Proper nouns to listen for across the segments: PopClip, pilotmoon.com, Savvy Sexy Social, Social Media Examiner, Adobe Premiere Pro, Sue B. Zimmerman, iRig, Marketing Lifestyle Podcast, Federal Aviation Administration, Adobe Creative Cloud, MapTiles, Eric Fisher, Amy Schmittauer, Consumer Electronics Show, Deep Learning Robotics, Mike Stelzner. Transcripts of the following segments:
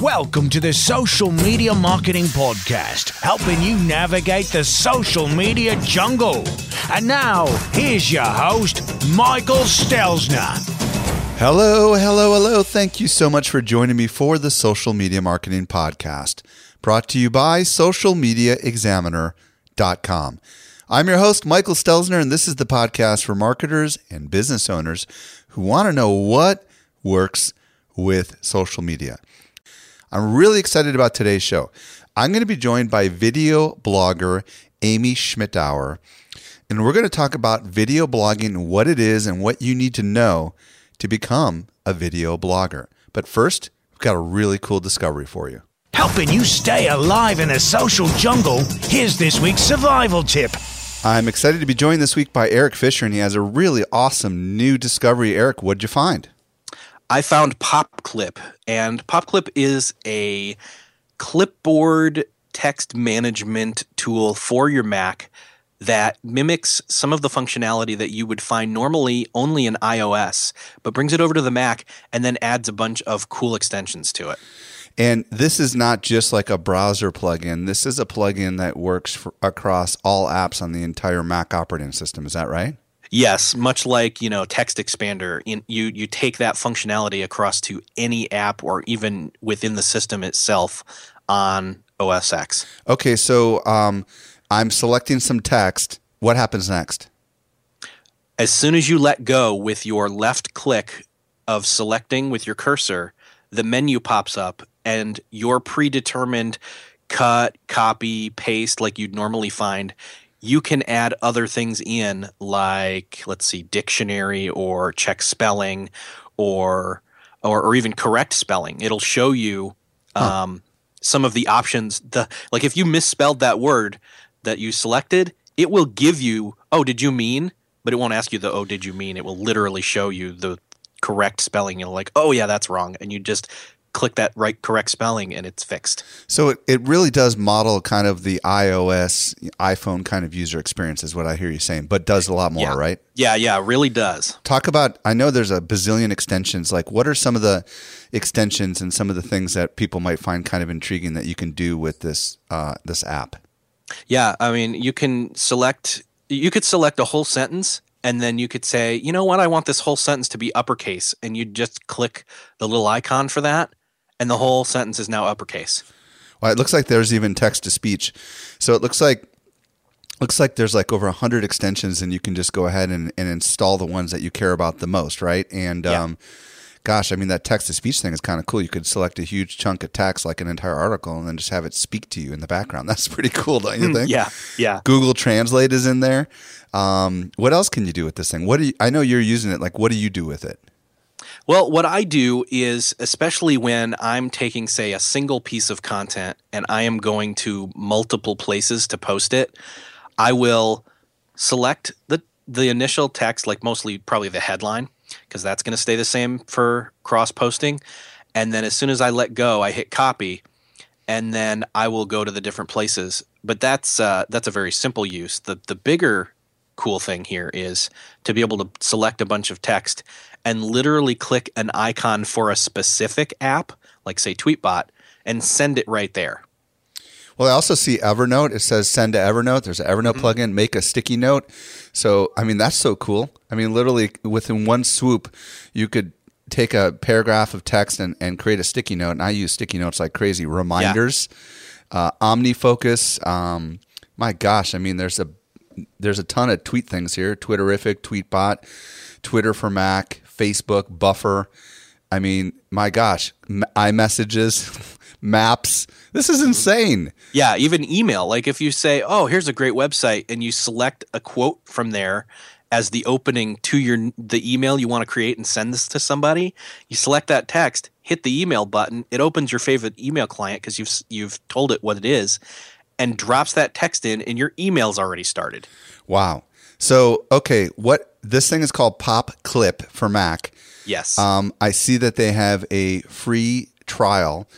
Welcome to the Social Media Marketing Podcast, helping you navigate the social media jungle. And now, here's your host, Michael Stelzner. Hello, hello, hello. Thank you so much for joining me for the Social Media Marketing Podcast, brought to you by socialmediaexaminer.com. I'm your host, Michael Stelzner, and this is the podcast for marketers and business owners who want to know what works with social media. I'm really excited about today's show. I'm going to be joined by video blogger Amy Schmittauer, and we're going to talk about video blogging, what it is, and what you need to know to become a video blogger. But first, we've got a really cool discovery for you. Helping you stay alive in a social jungle, here's this week's survival tip. I'm excited to be joined this week by Eric Fisher, and he has a really awesome new discovery. Eric, what'd you find? I found PopClip, and PopClip is a clipboard text management tool for your Mac that mimics some of the functionality that you would find normally only in iOS, but brings it over to the Mac and then adds a bunch of cool extensions to it. And this is not just like a browser plugin. This is a plugin that works across all apps on the entire Mac operating system. Is that right? Yes, much like, you know, Text Expander, you take that functionality across to any app or even within the system itself on OS X. Okay, so I'm selecting some text. What happens next? As soon as you let go with your left click of selecting with your cursor, the menu pops up and your predetermined cut, copy, paste like you'd normally find. You can add other things in, like, let's see, dictionary or check spelling or even correct spelling. It'll show you some of the options. Like if you misspelled that word that you selected, it will give you, oh, did you mean? But it won't ask you the, oh, did you mean? It will literally show you the correct spelling. You're like, oh, yeah, that's wrong. And you just click that right correct spelling and it's fixed. So it really does model kind of the iOS, iPhone kind of user experience is what I hear you saying, but does a lot more, yeah. Right? Yeah, really does. Talk about, I know there's a bazillion extensions. Like what are some of the extensions and some of the things that people might find kind of intriguing that you can do with this this app? Yeah, I mean, you could select a whole sentence. And then you could say, you know what, I want this whole sentence to be uppercase. And you just click the little icon for that, and the whole sentence is now uppercase. Well, it looks like there's even text-to-speech. So it looks like there's like over 100 extensions, and you can just go ahead and install the ones that you care about the most, right? And yeah. Gosh, I mean, that text-to-speech thing is kind of cool. You could select a huge chunk of text, like an entire article, and then just have it speak to you in the background. That's pretty cool, don't you think? Yeah. Google Translate is in there. What else can you do with this thing? I know you're using it. Like, what do you do with it? Well, what I do is, especially when I'm taking, say, a single piece of content and I am going to multiple places to post it, I will select the initial text, like mostly probably the headline, because that's going to stay the same for cross-posting. And then as soon as I let go, I hit copy, and then I will go to the different places. But that's a very simple use. The bigger cool thing here is to be able to select a bunch of text and literally click an icon for a specific app, like, say, Tweetbot, and send it right there. Well, I also see Evernote. It says send to Evernote. There's an Evernote plugin. Make a sticky note. So, I mean, that's so cool. I mean, literally within one swoop, you could take a paragraph of text and create a sticky note. And I use sticky notes like crazy. Reminders, OmniFocus. My gosh, I mean, there's a ton of tweet things here. Twitterific, Tweetbot, Twitter for Mac, Facebook, Buffer. I mean, my gosh, iMessages, Maps. This is insane. Yeah, even email. Like if you say, oh, here's a great website, and you select a quote from there as the opening to the email you want to create and send this to somebody. You select that text, hit the email button. It opens your favorite email client because you've told it what it is, and drops that text in, and your email's already started. Wow. So, okay, this thing is called PopClip for Mac. Yes. I see that they have a free trial,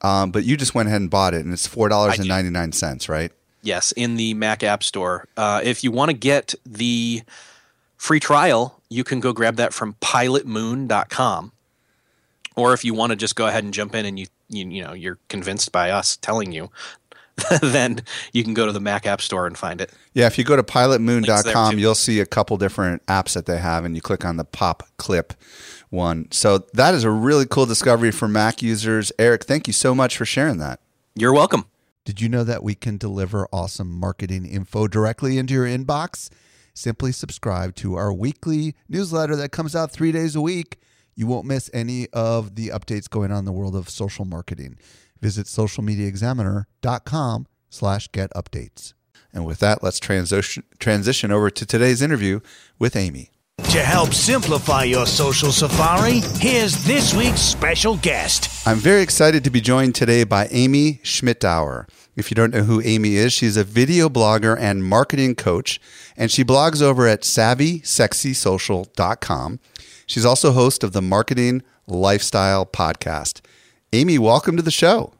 but you just went ahead and bought it, and it's $4.99, right? Yes, in the Mac App Store. If you want to get the free trial, you can go grab that from pilotmoon.com. Or if you want to just go ahead and jump in and you know you're convinced by us telling you, then you can go to the Mac App Store and find it. Yeah, if you go to pilotmoon.com, you'll see a couple different apps that they have, and you click on the PopClip one. So that is a really cool discovery for Mac users. Eric, thank you so much for sharing that. You're welcome. Did you know that we can deliver awesome marketing info directly into your inbox? Simply subscribe to our weekly newsletter that comes out 3 days a week. You won't miss any of the updates going on in the world of social marketing. Visit socialmediaexaminer.com/get updates. And with that, let's transition over to today's interview with Amy. To help simplify your social safari, here's this week's special guest. I'm very excited to be joined today by Amy Schmittauer. If you don't know who Amy is, she's a video blogger and marketing coach, and she blogs over at SavvySexySocial.com. She's also host of the Marketing Lifestyle Podcast. Amy, welcome to the show.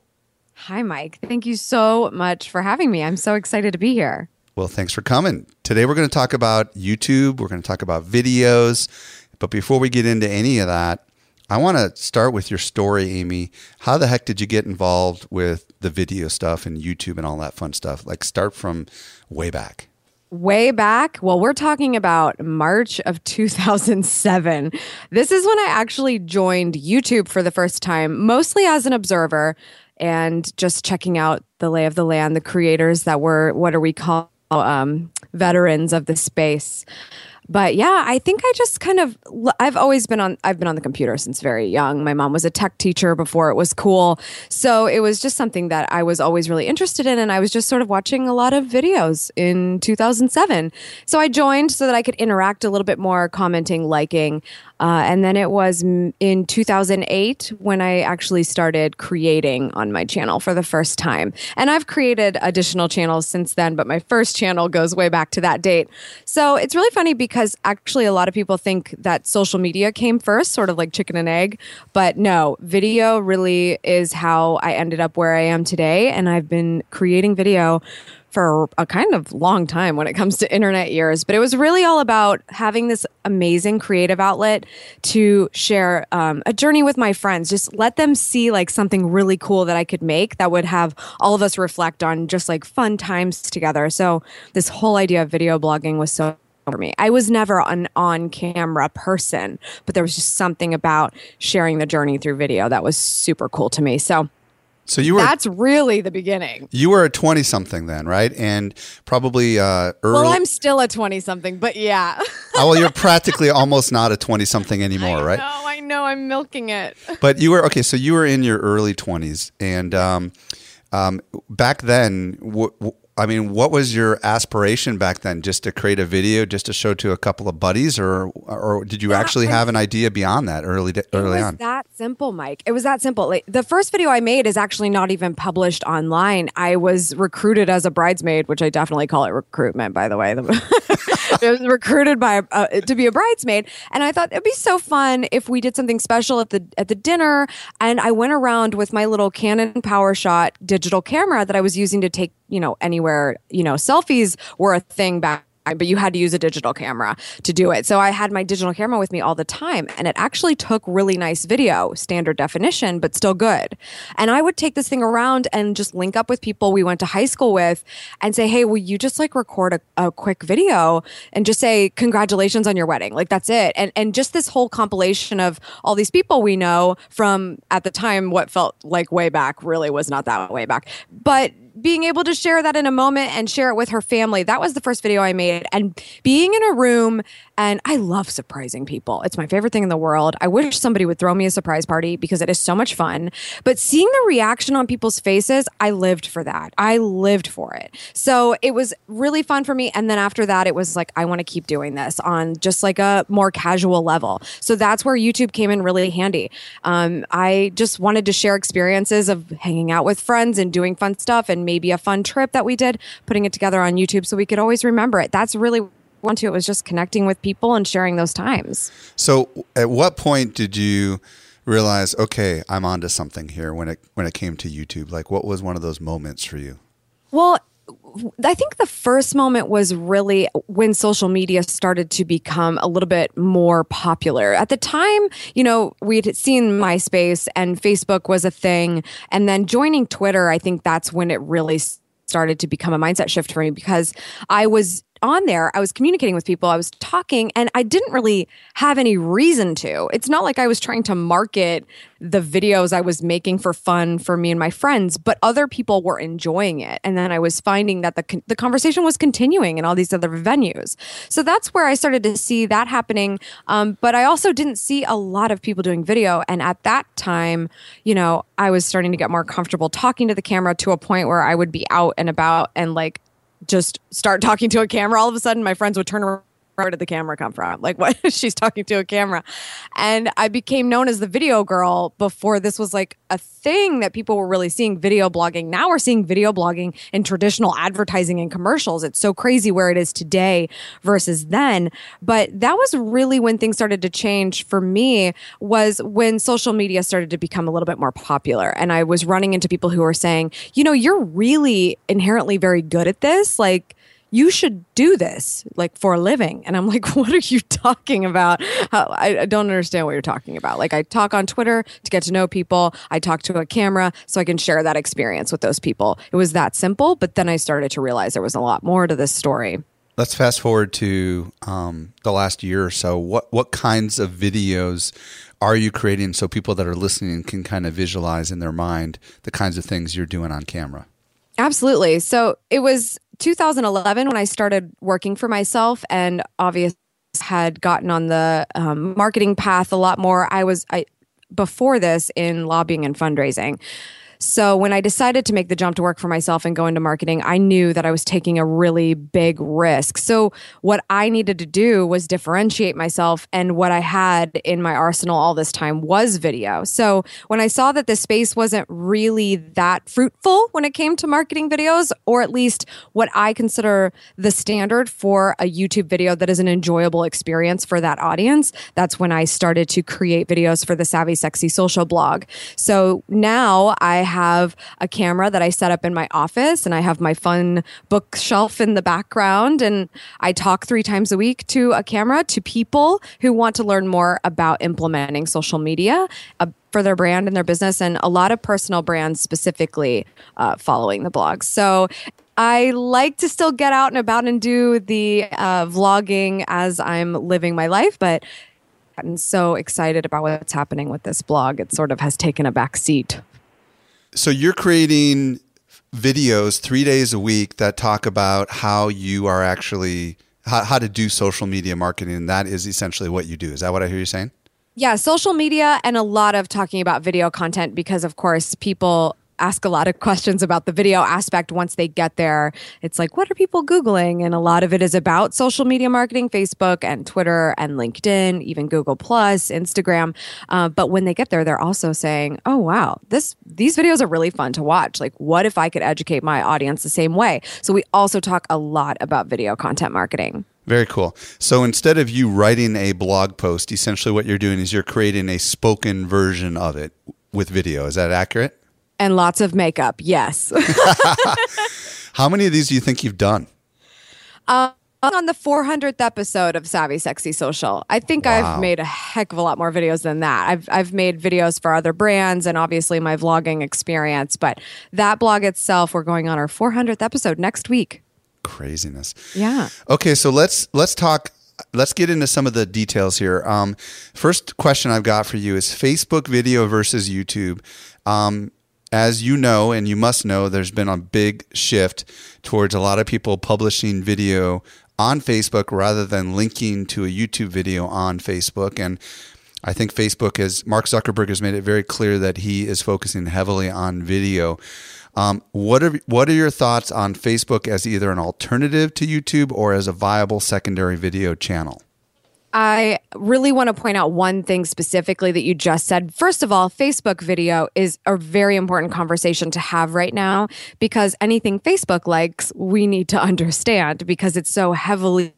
Hi, Mike. Thank you so much for having me. I'm so excited to be here. Well, thanks for coming. Today, we're going to talk about YouTube. We're going to talk about videos. But before we get into any of that, I want to start with your story, Amy. How the heck did you get involved with the video stuff and YouTube and all that fun stuff? Like, start from way back. Way back? Well, we're talking about March of 2007. This is when I actually joined YouTube for the first time, mostly as an observer and just checking out the lay of the land, the creators that were, what do we call, veterans of the space. But yeah, I think I just kind of, I've been on the computer since very young. My mom was a tech teacher before it was cool. So it was just something that I was always really interested in. And I was just sort of watching a lot of videos in 2007. So I joined so that I could interact a little bit more, commenting, liking. And then it was in 2008 when I actually started creating on my channel for the first time. And I've created additional channels since then, but my first channel goes way back to that date. So it's really funny because actually a lot of people think that social media came first, sort of like chicken and egg. But no, video really is how I ended up where I am today. And I've been creating video for a kind of long time when it comes to internet years. But it was really all about having this amazing creative outlet to share a journey with my friends. Just let them see like something really cool that I could make that would have all of us reflect on just like fun times together. So this whole idea of video blogging was so for me. I was never an on-camera person, but there was just something about sharing the journey through video that was super cool to me. So that's really the beginning. You were a 20-something then, right? And probably early. Well, I'm still a 20-something, but yeah. Oh, well, you're practically almost not a 20-something anymore, right? I know. I'm milking it. But you were okay. So you were in your early 20s, and back then. What was your aspiration back then? Just to create a video, just to show to a couple of buddies, or did you actually have an idea beyond that early on? It was that simple, Mike. It was that simple. Like, the first video I made is actually not even published online. I was recruited as a bridesmaid, which I definitely call it recruitment, by the way. I was recruited to be a bridesmaid, and I thought it'd be so fun if we did something special at the dinner. And I went around with my little Canon PowerShot digital camera that I was using to take anywhere, selfies were a thing back then, but you had to use a digital camera to do it. So I had my digital camera with me all the time, and it actually took really nice video, standard definition, but still good. And I would take this thing around and just link up with people we went to high school with and say, hey, will you just like record a quick video and just say, congratulations on your wedding. Like, that's it. And just this whole compilation of all these people we know from, at the time, what felt like way back really was not that way back. But being able to share that in a moment and share it with her family. That was the first video I made. And being in a room, and I love surprising people. It's my favorite thing in the world. I wish somebody would throw me a surprise party because it is so much fun. But seeing the reaction on people's faces, I lived for that. I lived for it. So it was really fun for me. And then after that, it was like, I want to keep doing this on just like a more casual level. So that's where YouTube came in really handy. I just wanted to share experiences of hanging out with friends and doing fun stuff and maybe a fun trip that we did, putting it together on YouTube so we could always remember it. That's really what I wanted to. It was just connecting with people and sharing those times. So at what point did you realize, okay, I'm onto something here when it came to YouTube? Like, what was one of those moments for you? Well, I think the first moment was really when social media started to become a little bit more popular. At the time, you know, we'd seen MySpace and Facebook was a thing. And then joining Twitter, I think that's when it really started to become a mindset shift for me, because I was on there, I was communicating with people, I was talking, and I didn't really have any reason to. It's not like I was trying to market the videos I was making for fun for me and my friends, but other people were enjoying it. And then I was finding that the conversation was continuing in all these other venues. So that's where I started to see that happening. But I also didn't see a lot of people doing video. And at that time, you know, I was starting to get more comfortable talking to the camera to a point where I would be out and about and like just start talking to a camera. All of a sudden, my friends would turn around, where did the camera come from? Like, what? She's talking to a camera. And I became known as the video girl before this was like a thing that people were really seeing video blogging. Now we're seeing video blogging in traditional advertising and commercials. It's so crazy where it is today versus then. But that was really when things started to change for me, was when social media started to become a little bit more popular. And I was running into people who were saying, you know, you're really inherently very good at this. Like, you should do this like for a living. And I'm like, what are you talking about? I don't understand what you're talking about. Like, I talk on Twitter to get to know people. I talk to a camera so I can share that experience with those people. It was that simple. But then I started to realize there was a lot more to this story. Let's fast forward to the last year or so. What kinds of videos are you creating so people that are listening can kind of visualize in their mind the kinds of things you're doing on camera? Absolutely. So it was 2011 when I started working for myself, and obviously had gotten on the marketing path a lot more. I was before this in lobbying and fundraising. So when I decided to make the jump to work for myself and go into marketing, I knew that I was taking a really big risk. So what I needed to do was differentiate myself, and what I had in my arsenal all this time was video. So when I saw that the space wasn't really that fruitful when it came to marketing videos, or at least what I consider the standard for a YouTube video that is an enjoyable experience for that audience, that's when I started to create videos for the Savvy Sexy Social blog. So now I have a camera that I set up in my office, and I have my fun bookshelf in the background, and I talk 3 times a week to a camera to people who want to learn more about implementing social media for their brand and their business, and a lot of personal brands specifically following the blog. So I like to still get out and about and do the vlogging as I'm living my life, but I'm so excited about what's happening with this blog. It sort of has taken a back seat. So you're creating videos 3 days a week that talk about how you are actually, how to do social media marketing. And that is essentially what you do. Is that what I hear you saying? Yeah, social media and a lot of talking about video content, because of course people ask a lot of questions about the video aspect once they get there. It's like, what are people Googling? And a lot of it is about social media marketing, Facebook and Twitter and LinkedIn, even Google+, Instagram. But when they get there, they're also saying, oh, wow, these videos are really fun to watch. Like, what if I could educate my audience the same way? So we also talk a lot about video content marketing. Very cool. So instead of you writing a blog post, essentially what you're doing is you're creating a spoken version of it with video. Is that accurate? And lots of makeup, yes. How many of these do you think you've done? On the 400th episode of Savvy Sexy Social. I think I've made a heck of a lot more videos than that. I've made videos for other brands and obviously my vlogging experience. But that blog itself, we're going on our 400th episode next week. Craziness. Yeah. Okay, so let's talk. Let's get into some of the details here. First question I've got for you is Facebook video versus YouTube. as you know, and you must know, there's been a big shift towards a lot of people publishing video on Facebook rather than linking to a YouTube video on Facebook. And I think Facebook has, Mark Zuckerberg has made it very clear that he is focusing heavily on video. What are your thoughts on Facebook as either an alternative to YouTube or as a viable secondary video channel? I really want to point out one thing specifically that you just said. First of all, Facebook video is a very important conversation to have right now because anything Facebook likes, we need to understand because it's so heavily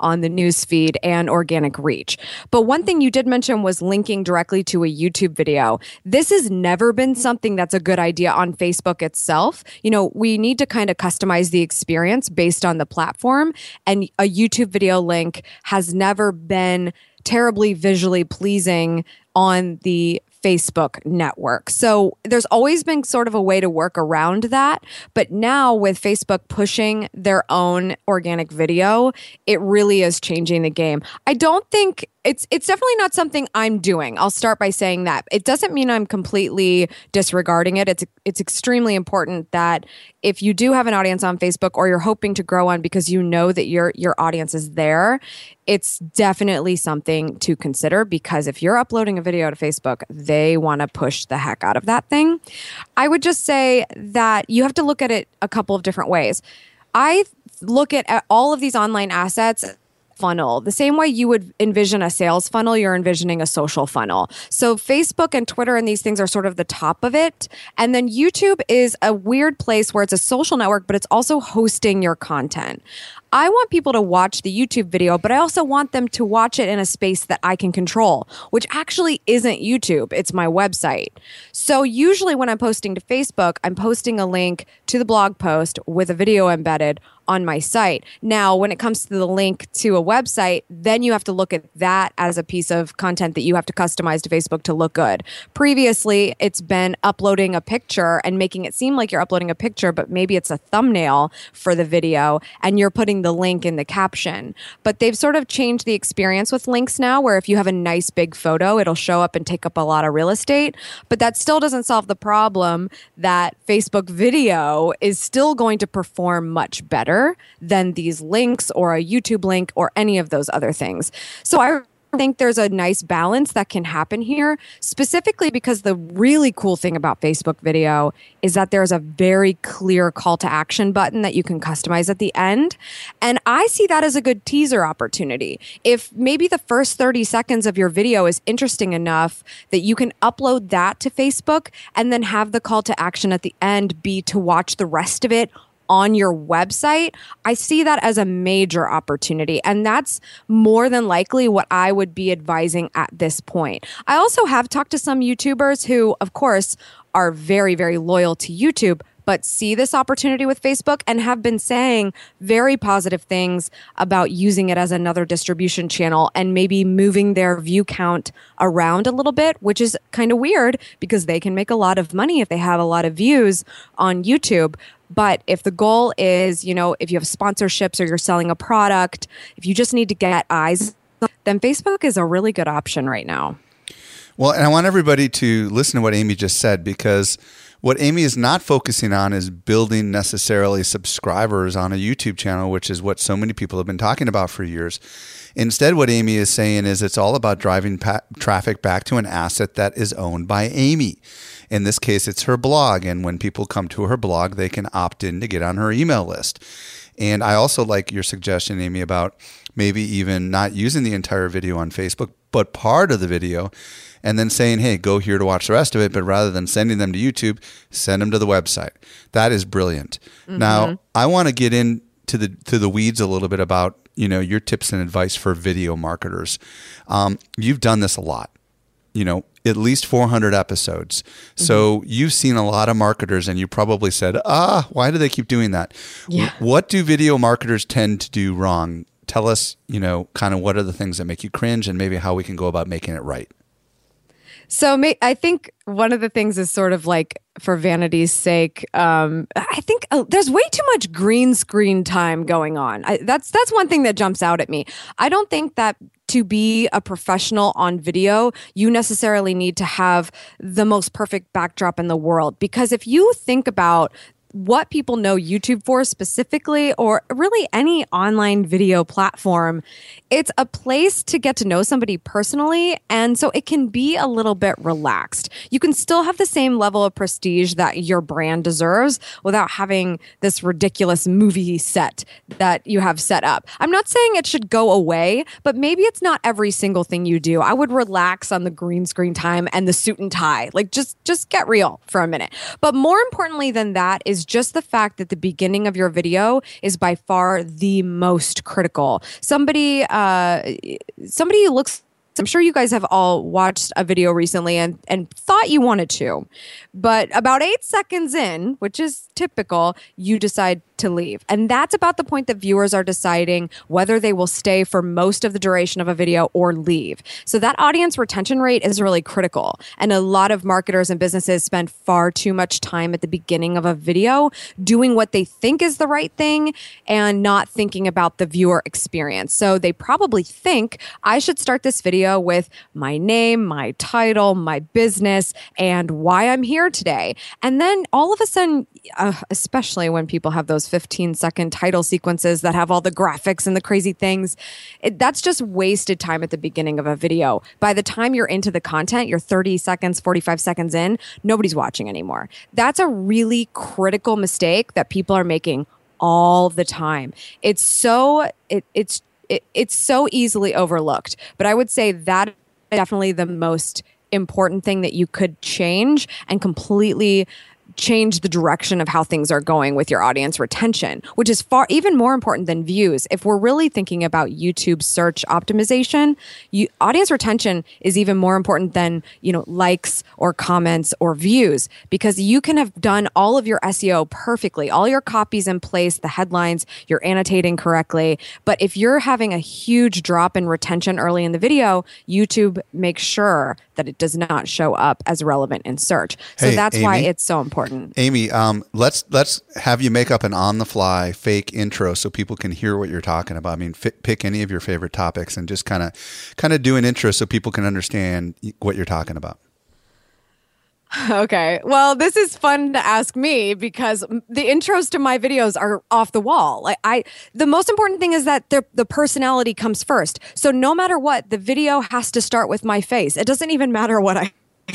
on the newsfeed and organic reach. But one thing you did mention was linking directly to a YouTube video. This has never been something that's a good idea on Facebook itself. You know, we need to kind of customize the experience based on the platform, and a YouTube video link has never been terribly visually pleasing on the Facebook network. So there's always been sort of a way to work around that. But now with Facebook pushing their own organic video, it really is changing the game. I don't think it's definitely not something I'm doing. I'll start by saying that. It doesn't mean I'm completely disregarding it. It's extremely important that if you do have an audience on Facebook or you're hoping to grow on because you know that your audience is there, it's definitely something to consider because if you're uploading a video to Facebook, they want to push the heck out of that thing. I would just say that you have to look at it a couple of different ways. I look at all of these online assets funnel. The same way you would envision a sales funnel, you're envisioning a social funnel. So Facebook and Twitter and these things are sort of the top of it. And then YouTube is a weird place where it's a social network, but it's also hosting your content. I want people to watch the YouTube video, but I also want them to watch it in a space that I can control, which actually isn't YouTube. It's my website. So usually when I'm posting to Facebook, I'm posting a link to the blog post with a video embedded on my site. Now, when it comes to the link to a website, then you have to look at that as a piece of content that you have to customize to Facebook to look good. Previously, it's been uploading a picture and making it seem like you're uploading a picture, but maybe it's a thumbnail for the video and you're putting the link in the caption. But they've sort of changed the experience with links now, where if you have a nice big photo, it'll show up and take up a lot of real estate. But that still doesn't solve the problem that Facebook video is still going to perform much better than these links or a YouTube link or any of those other things. So I think there's a nice balance that can happen here, specifically because the really cool thing about Facebook video is that there's a very clear call to action button that you can customize at the end. And I see that as a good teaser opportunity. If maybe the first 30 seconds of your video is interesting enough that you can upload that to Facebook and then have the call to action at the end be to watch the rest of it on your website, I see that as a major opportunity. And that's more than likely what I would be advising at this point. I also have talked to some YouTubers who, of course, are very, very loyal to YouTube, but see this opportunity with Facebook and have been saying very positive things about using it as another distribution channel and maybe moving their view count around a little bit, which is kind of weird because they can make a lot of money if they have a lot of views on YouTube. But if the goal is, you know, if you have sponsorships or you're selling a product, if you just need to get eyes, then Facebook is a really good option right now. Well, and I want everybody to listen to what Amy just said, because what Amy is not focusing on is building necessarily subscribers on a YouTube channel, which is what so many people have been talking about for years. Instead, what Amy is saying is it's all about driving traffic back to an asset that is owned by Amy. In this case, it's her blog. And when people come to her blog, they can opt in to get on her email list. And I also like your suggestion, Amy, about maybe even not using the entire video on Facebook, but part of the video, and then saying, hey, go here to watch the rest of it. But rather than sending them to YouTube, send them to the website. That is brilliant. Mm-hmm. Now, I want to get into the weeds a little bit about, you know, your tips and advice for video marketers. You've done this a lot, you know, at least 400 episodes. Mm-hmm. So you've seen a lot of marketers, and you probably said, why do they keep doing that? Yeah. What do video marketers tend to do wrong? Tell us, you know, kind of what are the things that make you cringe and maybe how we can go about making it right. So I think one of the things is sort of like, for vanity's sake, I think there's way too much green screen time going on. That's one thing that jumps out at me. I don't think that to be a professional on video, you necessarily need to have the most perfect backdrop in the world. Because if you think about what people know YouTube for specifically, or really any online video platform, it's a place to get to know somebody personally. And so it can be a little bit relaxed. You can still have the same level of prestige that your brand deserves without having this ridiculous movie set that you have set up. I'm not saying it should go away, but maybe it's not every single thing you do. I would relax on the green screen time and the suit and tie. Like just get real for a minute. But more importantly than that is just the fact that the beginning of your video is by far the most critical. Somebody looks, I'm sure you guys have all watched a video recently and thought you wanted to, but about 8 seconds in, which is typical, you decide to leave. And that's about the point that viewers are deciding whether they will stay for most of the duration of a video or leave. So that audience retention rate is really critical. And a lot of marketers and businesses spend far too much time at the beginning of a video doing what they think is the right thing and not thinking about the viewer experience. So they probably think, I should start this video with my name, my title, my business, and why I'm here today. And then all of a sudden, especially when people have those 15-second title sequences that have all the graphics and the crazy things. That's just wasted time at the beginning of a video. By the time you're into the content, you're 30 seconds, 45 seconds in, nobody's watching anymore. That's a really critical mistake that people are making all the time. It's so easily overlooked. But I would say that is definitely the most important thing that you could change and completely change the direction of how things are going with your audience retention, which is far even more important than views. If we're really thinking about YouTube search optimization, audience retention is even more important than, likes or comments or views, because you can have done all of your SEO perfectly, all your copies in place, the headlines, you're annotating correctly. But if you're having a huge drop in retention early in the video, YouTube makes sure that it does not show up as relevant in search. So that's Amy, why it's so important. Amy, let's have you make up an on-the-fly fake intro so people can hear what you're talking about. I mean, pick any of your favorite topics and just kind of do an intro so people can understand what you're talking about. Okay. Well, this is fun to ask me because the intros to my videos are off the wall. Like the most important thing is that the personality comes first. So no matter what, the video has to start with my face. It doesn't even matter what I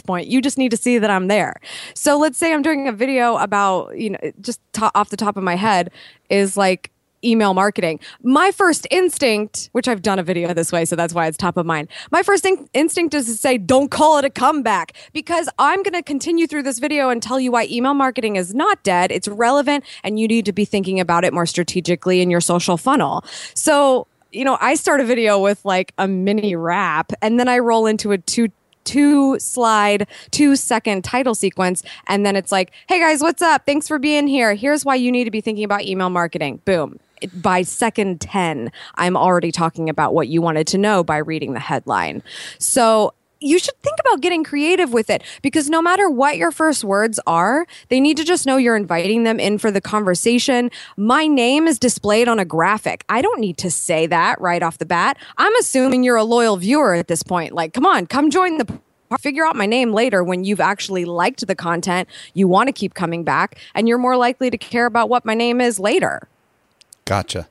point. You just need to see that I'm there. So let's say I'm doing a video about, just off the top of my head is like email marketing. My first instinct, which I've done a video this way, so that's why it's top of mind. My first instinct is to say, don't call it a comeback, because I'm going to continue through this video and tell you why email marketing is not dead. It's relevant and you need to be thinking about it more strategically in your social funnel. So, I start a video with like a mini wrap and then I roll into a two-slide, 2-second title sequence. And then it's like, hey guys, what's up? Thanks for being here. Here's why you need to be thinking about email marketing. Boom. By second 10, I'm already talking about what you wanted to know by reading the headline. So you should think about getting creative with it, because no matter what your first words are, they need to just know you're inviting them in for the conversation. My name is displayed on a graphic. I don't need to say that right off the bat. I'm assuming you're a loyal viewer at this point. Like, come on, come join the party. Figure out my name later when you've actually liked the content. You want to keep coming back and you're more likely to care about what my name is later. Gotcha.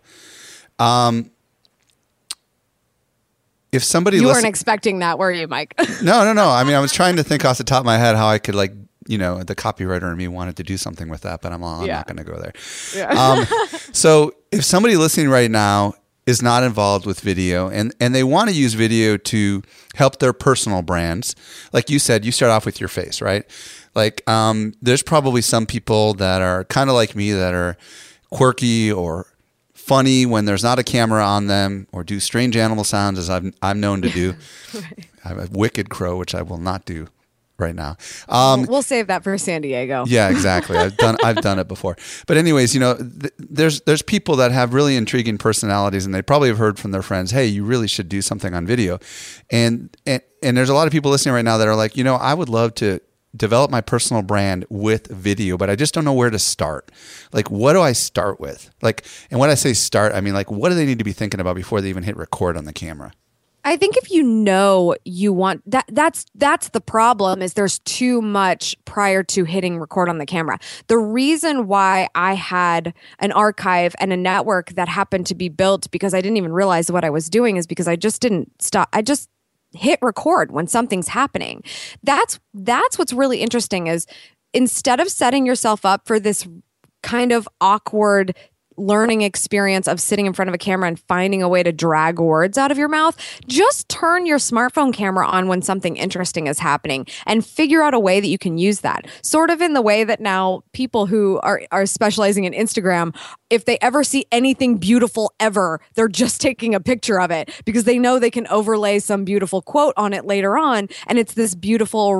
If somebody weren't expecting that, were you, Mike? No. I mean, I was trying to think off the top of my head how I could, like, the copywriter in me wanted to do something with that, but I'm not going to go there. Yeah. So if somebody listening right now is not involved with video and they want to use video to help their personal brands, like you said, you start off with your face, right? Like, there's probably some people that are kind of like me that are quirky or funny when there's not a camera on them, or do strange animal sounds, as I'm known to do. Right. I have a wicked crow, which I will not do right now. We'll save that for San Diego. Yeah, exactly. I've done it before. But anyways, you know, there's people that have really intriguing personalities, and they probably have heard from their friends, "Hey, you really should do something on video." And there's a lot of people listening right now that are like, you know, I would love to develop my personal brand with video, but I just don't know where to start. Like, what do I start with? Like, and when I say start, I mean, like, what do they need to be thinking about before they even hit record on the camera? I think if you know you want that, that's the problem, is there's too much prior to hitting record on the camera. The reason why I had an archive and a network that happened to be built because I didn't even realize what I was doing is because I just didn't stop. I just hit record when something's happening. That's what's really interesting, is instead of setting yourself up for this kind of awkward learning experience of sitting in front of a camera and finding a way to drag words out of your mouth, just turn your smartphone camera on when something interesting is happening and figure out a way that you can use that. Sort of in the way that now people who are specializing in Instagram, if they ever see anything beautiful ever, they're just taking a picture of it because they know they can overlay some beautiful quote on it later on, and it's this beautiful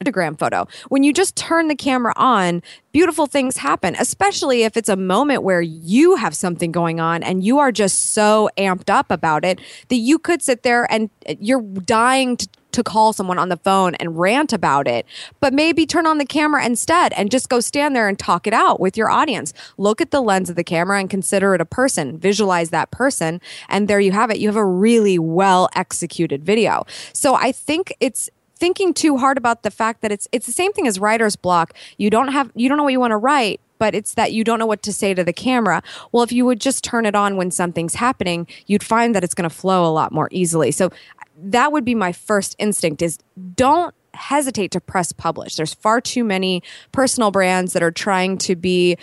Instagram photo. When you just turn the camera on, beautiful things happen, especially if it's a moment where you have something going on and you are just so amped up about it that you could sit there and you're dying to call someone on the phone and rant about it, but maybe turn on the camera instead and just go stand there and talk it out with your audience. Look at the lens of the camera and consider it a person. Visualize that person, and there you have it. You have a really well executed video. So I think it's thinking too hard about the fact that it's the same thing as writer's block. You don't know what you want to write, but it's that you don't know what to say to the camera. Well, if you would just turn it on when something's happening, you'd find that it's going to flow a lot more easily. So that would be my first instinct, is don't hesitate to press publish. There's far too many personal brands that are trying to be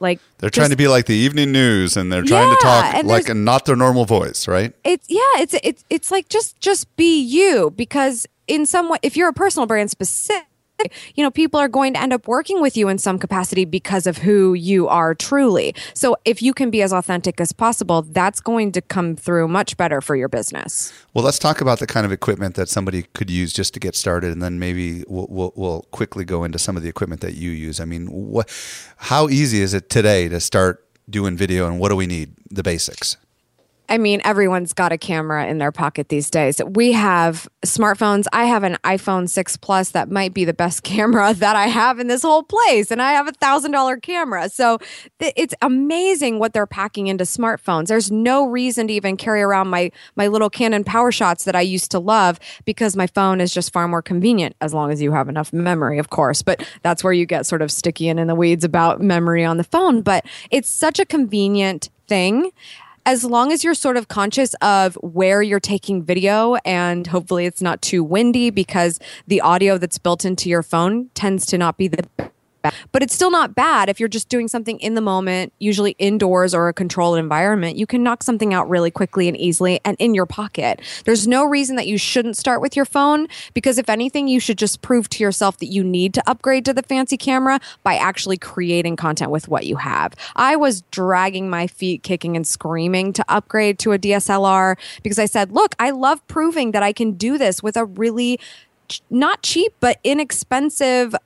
like, they're trying to be like the evening news, and they're trying to talk like a not their normal voice, right? It's like just be you, because in some way, if you're a personal brand specific, you know, people are going to end up working with you in some capacity because of who you are truly. So if you can be as authentic as possible, that's going to come through much better for your business. Well, let's talk about the kind of equipment that somebody could use just to get started, and then maybe we'll quickly go into some of the equipment that you use. I mean, how easy is it today to start doing video, and what do we need? The basics. I mean, everyone's got a camera in their pocket these days. We have smartphones. I have an iPhone 6 Plus that might be the best camera that I have in this whole place. And I have a $1,000 camera. So it's amazing what they're packing into smartphones. There's no reason to even carry around my little Canon PowerShots that I used to love, because my phone is just far more convenient, as long as you have enough memory, of course. But that's where you get sort of sticky and in the weeds about memory on the phone. But it's such a convenient thing. As long as you're sort of conscious of where you're taking video, and hopefully it's not too windy, because the audio that's built into your phone tends to not be the best. But it's still not bad if you're just doing something in the moment, usually indoors or a controlled environment. You can knock something out really quickly and easily and in your pocket. There's no reason that you shouldn't start with your phone, because if anything, you should just prove to yourself that you need to upgrade to the fancy camera by actually creating content with what you have. I was dragging my feet, kicking and screaming to upgrade to a DSLR, because I said, look, I love proving that I can do this with a really not cheap, but inexpensive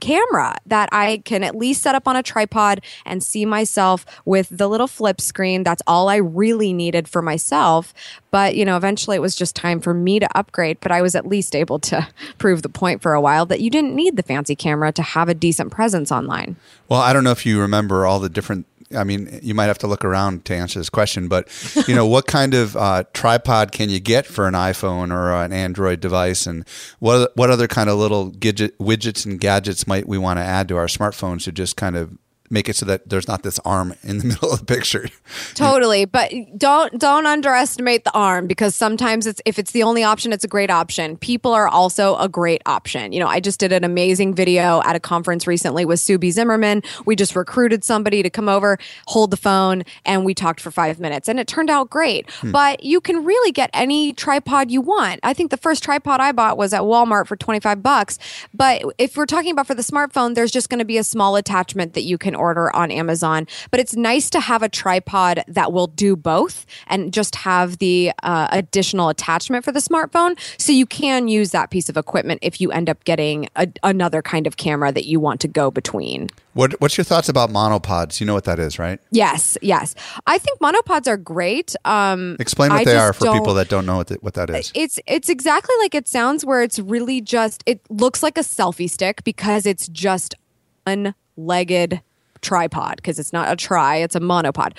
camera that I can at least set up on a tripod and see myself with the little flip screen. That's all I really needed for myself. But, you know, eventually it was just time for me to upgrade. But I was at least able to prove the point for a while that you didn't need the fancy camera to have a decent presence online. Well, I don't know if you remember all the different, I mean, you might have to look around to answer this question, but, you know, what kind of tripod can you get for an iPhone or an Android device? And what other kind of little widgets and gadgets might we want to add to our smartphones to just kind of make it so that there's not this arm in the middle of the picture? Totally. But don't underestimate the arm, because sometimes if it's the only option, it's a great option. People are also a great option. You know, I just did an amazing video at a conference recently with Sue B. Zimmerman. We just recruited somebody to come over, hold the phone, and we talked for 5 minutes, and it turned out great. But you can really get any tripod you want. I think the first tripod I bought was at Walmart for $25. But if we're talking about for the smartphone, there's just going to be a small attachment that you can order order on Amazon. But it's nice to have a tripod that will do both and just have the additional attachment for the smartphone. So you can use that piece of equipment if you end up getting another kind of camera that you want to go between. What's your thoughts about monopods? You know what that is, right? Yes. I think monopods are great. Explain what they are for people that don't know what that is. It's exactly like it sounds, where it's really just, it looks like a selfie stick because it's just one-legged tripod, because it's not a tri, it's a monopod.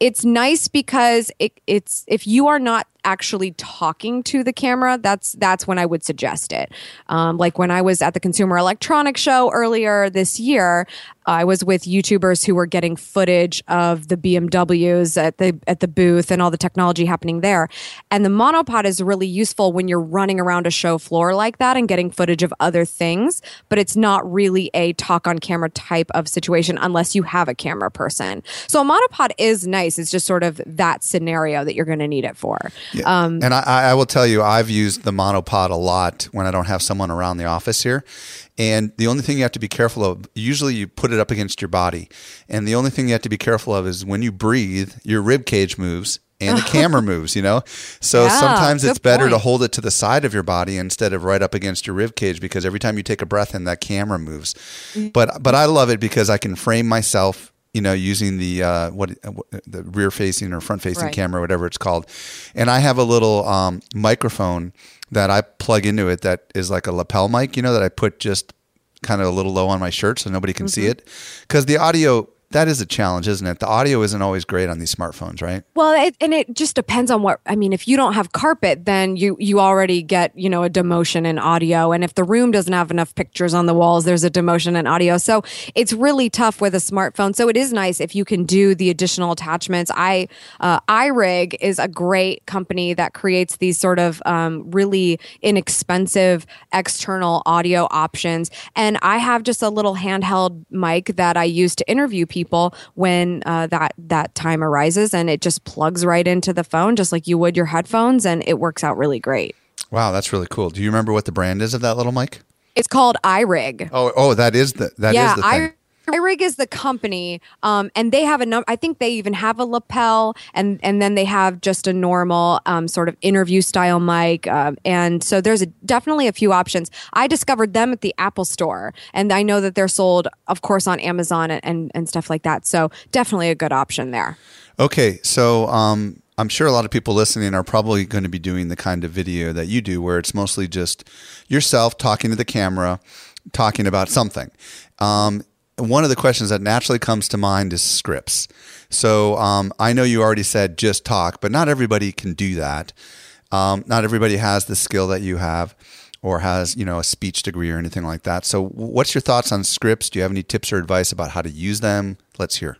It's nice because it's if you are not actually talking to the camera, that's when I would suggest it. Like when I was at the Consumer Electronics Show earlier this year, I was with YouTubers who were getting footage of the BMWs at the booth and all the technology happening there. And the monopod is really useful when you're running around a show floor like that and getting footage of other things, but it's not really a talk on camera type of situation unless you have a camera person. So a monopod is nice. It's just sort of that scenario that you're going to need it for. Yeah. And I will tell you, I've used the monopod a lot when I don't have someone around the office here. And the only thing you have to be careful of, usually you put it up against your body. And the only thing you have to be careful of is when you breathe, your rib cage moves and the camera moves, you know? So sometimes it's better to hold it to the side of your body instead of right up against your rib cage, because every time you take a breath in, that camera moves. But I love it because I can frame myself, you know, using the rear facing or front facing camera, whatever it's called. And I have a little microphone that I plug into it that is like a lapel mic, you know, that I put just kind of a little low on my shirt so nobody can see it. 'Cause the audio, that is a challenge, isn't it? The audio isn't always great on these smartphones, right? Well, it just depends on what, I mean, if you don't have carpet, then you already get, you know, a demotion in audio. And if the room doesn't have enough pictures on the walls, there's a demotion in audio. So it's really tough with a smartphone. So it is nice if you can do the additional attachments. iRig is a great company that creates these sort of really inexpensive external audio options. And I have just a little handheld mic that I use to interview people when that time arises, and it just plugs right into the phone just like you would your headphones, and it works out really great. Wow, that's really cool. Do you remember what the brand is of that little mic? It's called iRig. Oh, that is the thing. iRig is the company, and they have I think they even have a lapel, and then they have just a normal sort of interview style mic. And so there's definitely a few options. I discovered them at the Apple store, and I know that they're sold, of course, on Amazon and stuff like that. So definitely a good option there. Okay. So I'm sure a lot of people listening are probably going to be doing the kind of video that you do, where it's mostly just yourself talking to the camera, talking about something. One of the questions that naturally comes to mind is scripts. So I know you already said just talk, but not everybody can do that. Not everybody has the skill that you have or has, you know, a speech degree or anything like that. So what's your thoughts on scripts? Do you have any tips or advice about how to use them? Let's hear.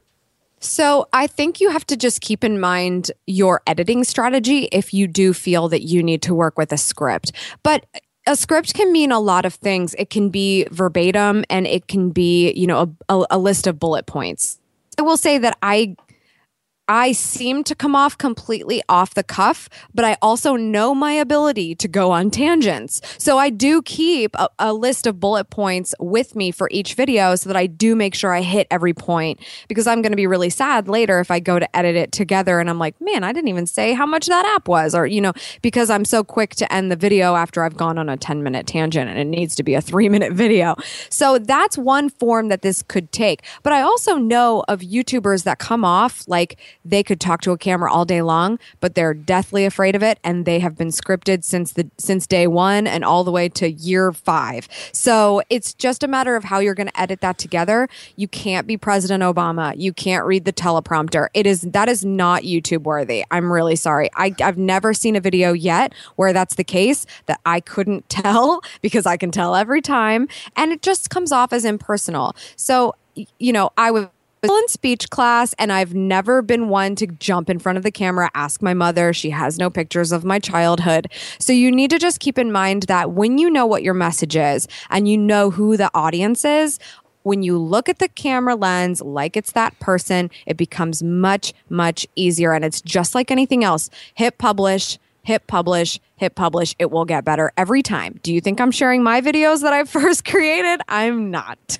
So I think you have to just keep in mind your editing strategy if you do feel that you need to work with a script. But a script can mean a lot of things. It can be verbatim, and it can be, you know, a list of bullet points. I will say that I seem to come off completely off the cuff, but I also know my ability to go on tangents. So I do keep a list of bullet points with me for each video so that I do make sure I hit every point, because I'm going to be really sad later if I go to edit it together and I'm like, man, I didn't even say how much that app was, or, you know, because I'm so quick to end the video after I've gone on a 10-minute tangent and it needs to be a 3-minute video. So that's one form that this could take. But I also know of YouTubers that come off like they could talk to a camera all day long, but they're deathly afraid of it, and they have been scripted since day one and all the way to year 5. So it's just a matter of how you're going to edit that together. You can't be President Obama. You can't read the teleprompter. That is not YouTube worthy. I'm really sorry. I've never seen a video yet where that's the case, that I couldn't tell, because I can tell every time, and it just comes off as impersonal. So, you know, I would in speech class, and I've never been one to jump in front of the camera. Ask my mother. She has no pictures of my childhood. So you need to just keep in mind that when you know what your message is and you know who the audience is, when you look at the camera lens like it's that person, it becomes much, much easier. And it's just like anything else. Hit publish. hit publish, hit publish. It will get better every time. Do you think I'm sharing my videos that I first created? I'm not.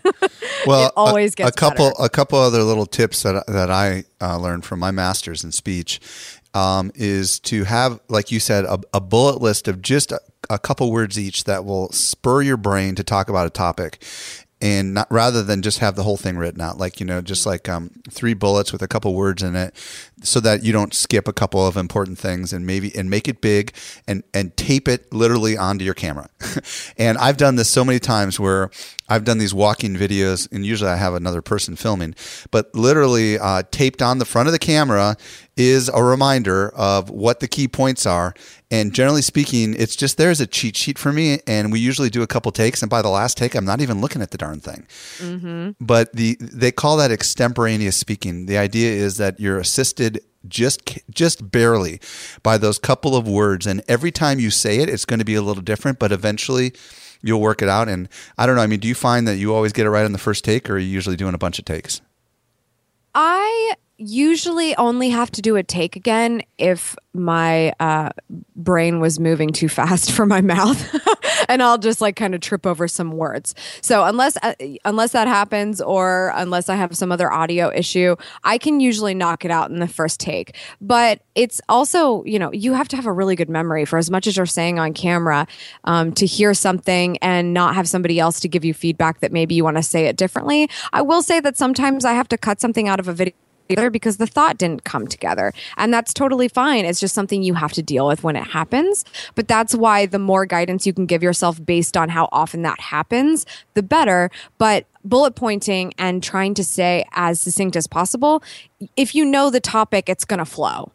Well, it always gets better. A couple other little tips that I learned from my master's in speech is to have, like you said, a bullet list of just a couple words each that will spur your brain to talk about a topic. And not, rather than just have the whole thing written out, like, you know, just like 3 bullets with a couple words in it, so that you don't skip a couple of important things, and make it big and tape it literally onto your camera. And I've done this so many times where I've done these walking videos, and usually I have another person filming, but literally taped on the front of the camera is a reminder of what the key points are. And generally speaking, it's just there as a cheat sheet for me. And we usually do a couple takes. And by the last take, I'm not even looking at the darn thing. Mm-hmm. But they call that extemporaneous speaking. The idea is that you're assisted just barely by those couple of words. And every time you say it, it's going to be a little different. But eventually, you'll work it out. And I don't know. I mean, do you find that you always get it right on the first take, or are you usually doing a bunch of takes? I usually only have to do a take again if my brain was moving too fast for my mouth, and I'll just like kind of trip over some words. So unless that happens, or unless I have some other audio issue, I can usually knock it out in the first take. But it's also, you know, you have to have a really good memory for as much as you're saying on camera to hear something and not have somebody else to give you feedback that maybe you want to say it differently. I will say that sometimes I have to cut something out of a video because the thought didn't come together. And that's totally fine. It's just something you have to deal with when it happens. But that's why the more guidance you can give yourself based on how often that happens, the better. But bullet pointing and trying to stay as succinct as possible, if you know the topic, it's going to flow.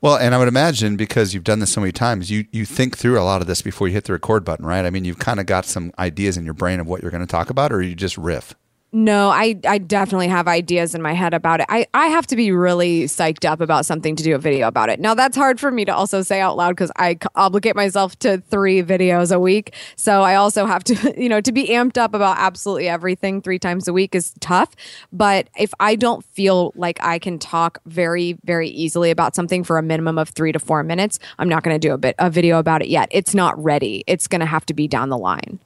Well, and I would imagine, because you've done this so many times, you think through a lot of this before you hit the record button, right? I mean, you've kind of got some ideas in your brain of what you're going to talk about, or you just riff? No, I definitely have ideas in my head about it. I have to be really psyched up about something to do a video about it. Now, that's hard for me to also say out loud because I obligate myself to 3 videos a week. So I also have to, you know, to be amped up about absolutely everything 3 times a week is tough. But if I don't feel like I can talk very, very easily about something for a minimum of 3 to 4 minutes, I'm not going to do a video about it yet. It's not ready. It's going to have to be down the line.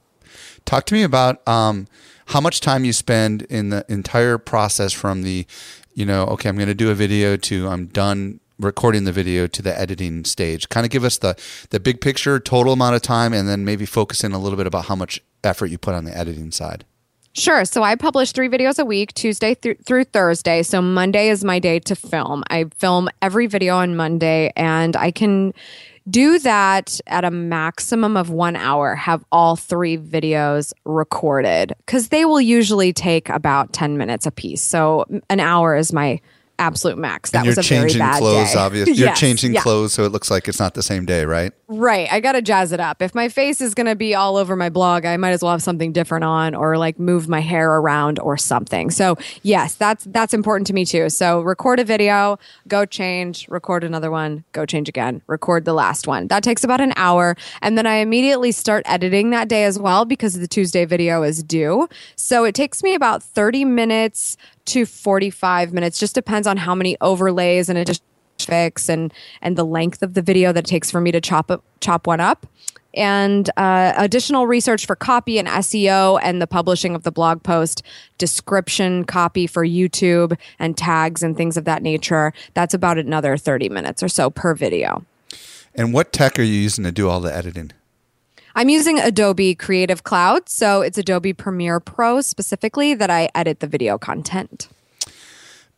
Talk to me about how much time you spend in the entire process from the, you know, okay, I'm going to do a video to I'm done recording the video to the editing stage. Kind of give us the big picture, total amount of time, and then maybe focus in a little bit about how much effort you put on the editing side. Sure. So I publish 3 videos a week, Tuesday through Thursday. So Monday is my day to film. I film every video on Monday, and I can do that at a maximum of 1 hour, have all 3 videos recorded, because they will usually take about 10 minutes a piece. So an hour is my absolute max. That was a very bad clothes, day. Obviously. You're changing clothes, so it looks like it's not the same day, right? Right. I got to jazz it up. If my face is going to be all over my blog, I might as well have something different on, or like move my hair around or something. So yes, that's important to me too. So record a video, go change, record another one, go change again, record the last one. That takes about an hour. And then I immediately start editing that day as well, because the Tuesday video is due. So it takes me about 30 minutes to 45 minutes, just depends on how many overlays and additional fix and the length of the video that it takes for me to chop one up. And additional research for copy and SEO and the publishing of the blog post, description copy for YouTube and tags and things of that nature. That's about another 30 minutes or so per video. And what tech are you using to do all the editing? I'm using Adobe Creative Cloud, so it's Adobe Premiere Pro specifically that I edit the video content.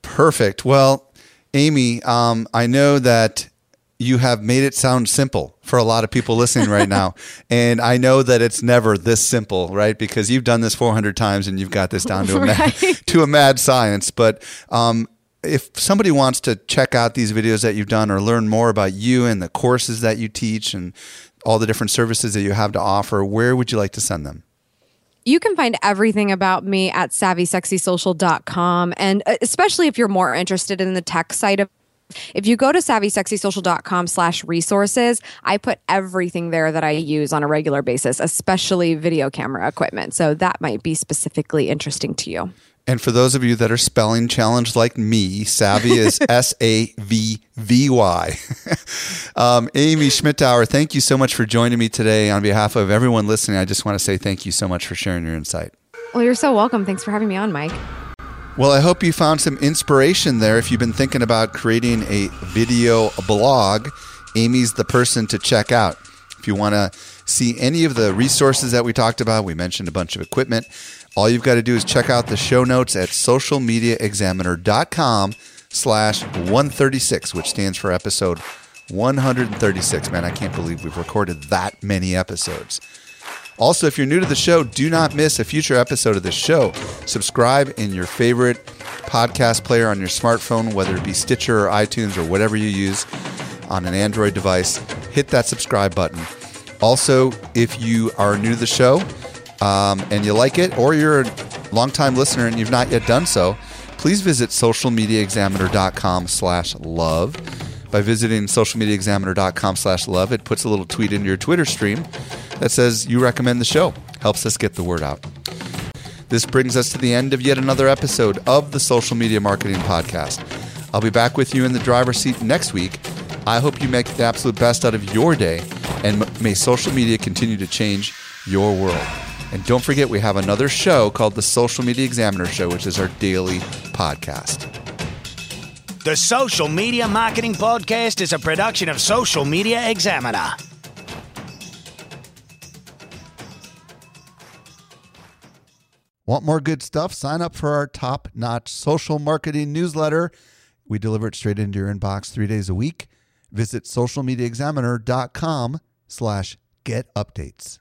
Perfect. Well, Amy, I know that you have made it sound simple for a lot of people listening right now. And I know that it's never this simple, right? Because you've done this 400 times and you've got this down to a mad science. But if somebody wants to check out these videos that you've done or learn more about you and the courses that you teach and all the different services that you have to offer, where would you like to send them? You can find everything about me at savvysexysocial.com. And especially if you're more interested in the tech side of, if you go to savvysexysocial.com/resources, I put everything there that I use on a regular basis, especially video camera equipment. So that might be specifically interesting to you. And for those of you that are spelling challenged like me, Savvy is SAVVY. Amy Schmittauer, thank you so much for joining me today. On behalf of everyone listening, I just want to say thank you so much for sharing your insight. Well, you're so welcome. Thanks for having me on, Mike. Well, I hope you found some inspiration there. If you've been thinking about creating a video blog, Amy's the person to check out. If you want to see any of the resources that we talked about, we mentioned a bunch of equipment. All you've got to do is check out the show notes at socialmediaexaminer.com/136, which stands for episode 136. Man, I can't believe we've recorded that many episodes. Also, if you're new to the show, do not miss a future episode of this show. Subscribe in your favorite podcast player on your smartphone, whether it be Stitcher or iTunes or whatever you use on an Android device. Hit that subscribe button. Also, if you are new to the show, and you like it, or you're a longtime listener and you've not yet done so, please visit socialmediaexaminer.com/love. By visiting socialmediaexaminer.com/love, it puts a little tweet into your Twitter stream that says you recommend the show. Helps us get the word out. This brings us to the end of yet another episode of the Social Media Marketing Podcast. I'll be back with you in the driver's seat next week. I hope you make the absolute best out of your day, and may social media continue to change your world. And don't forget, we have another show called the Social Media Examiner Show, which is our daily podcast. The Social Media Marketing Podcast is a production of Social Media Examiner. Want more good stuff? Sign up for our top-notch social marketing newsletter. We deliver it straight into your inbox 3 days a week. Visit socialmediaexaminer.com/get updates.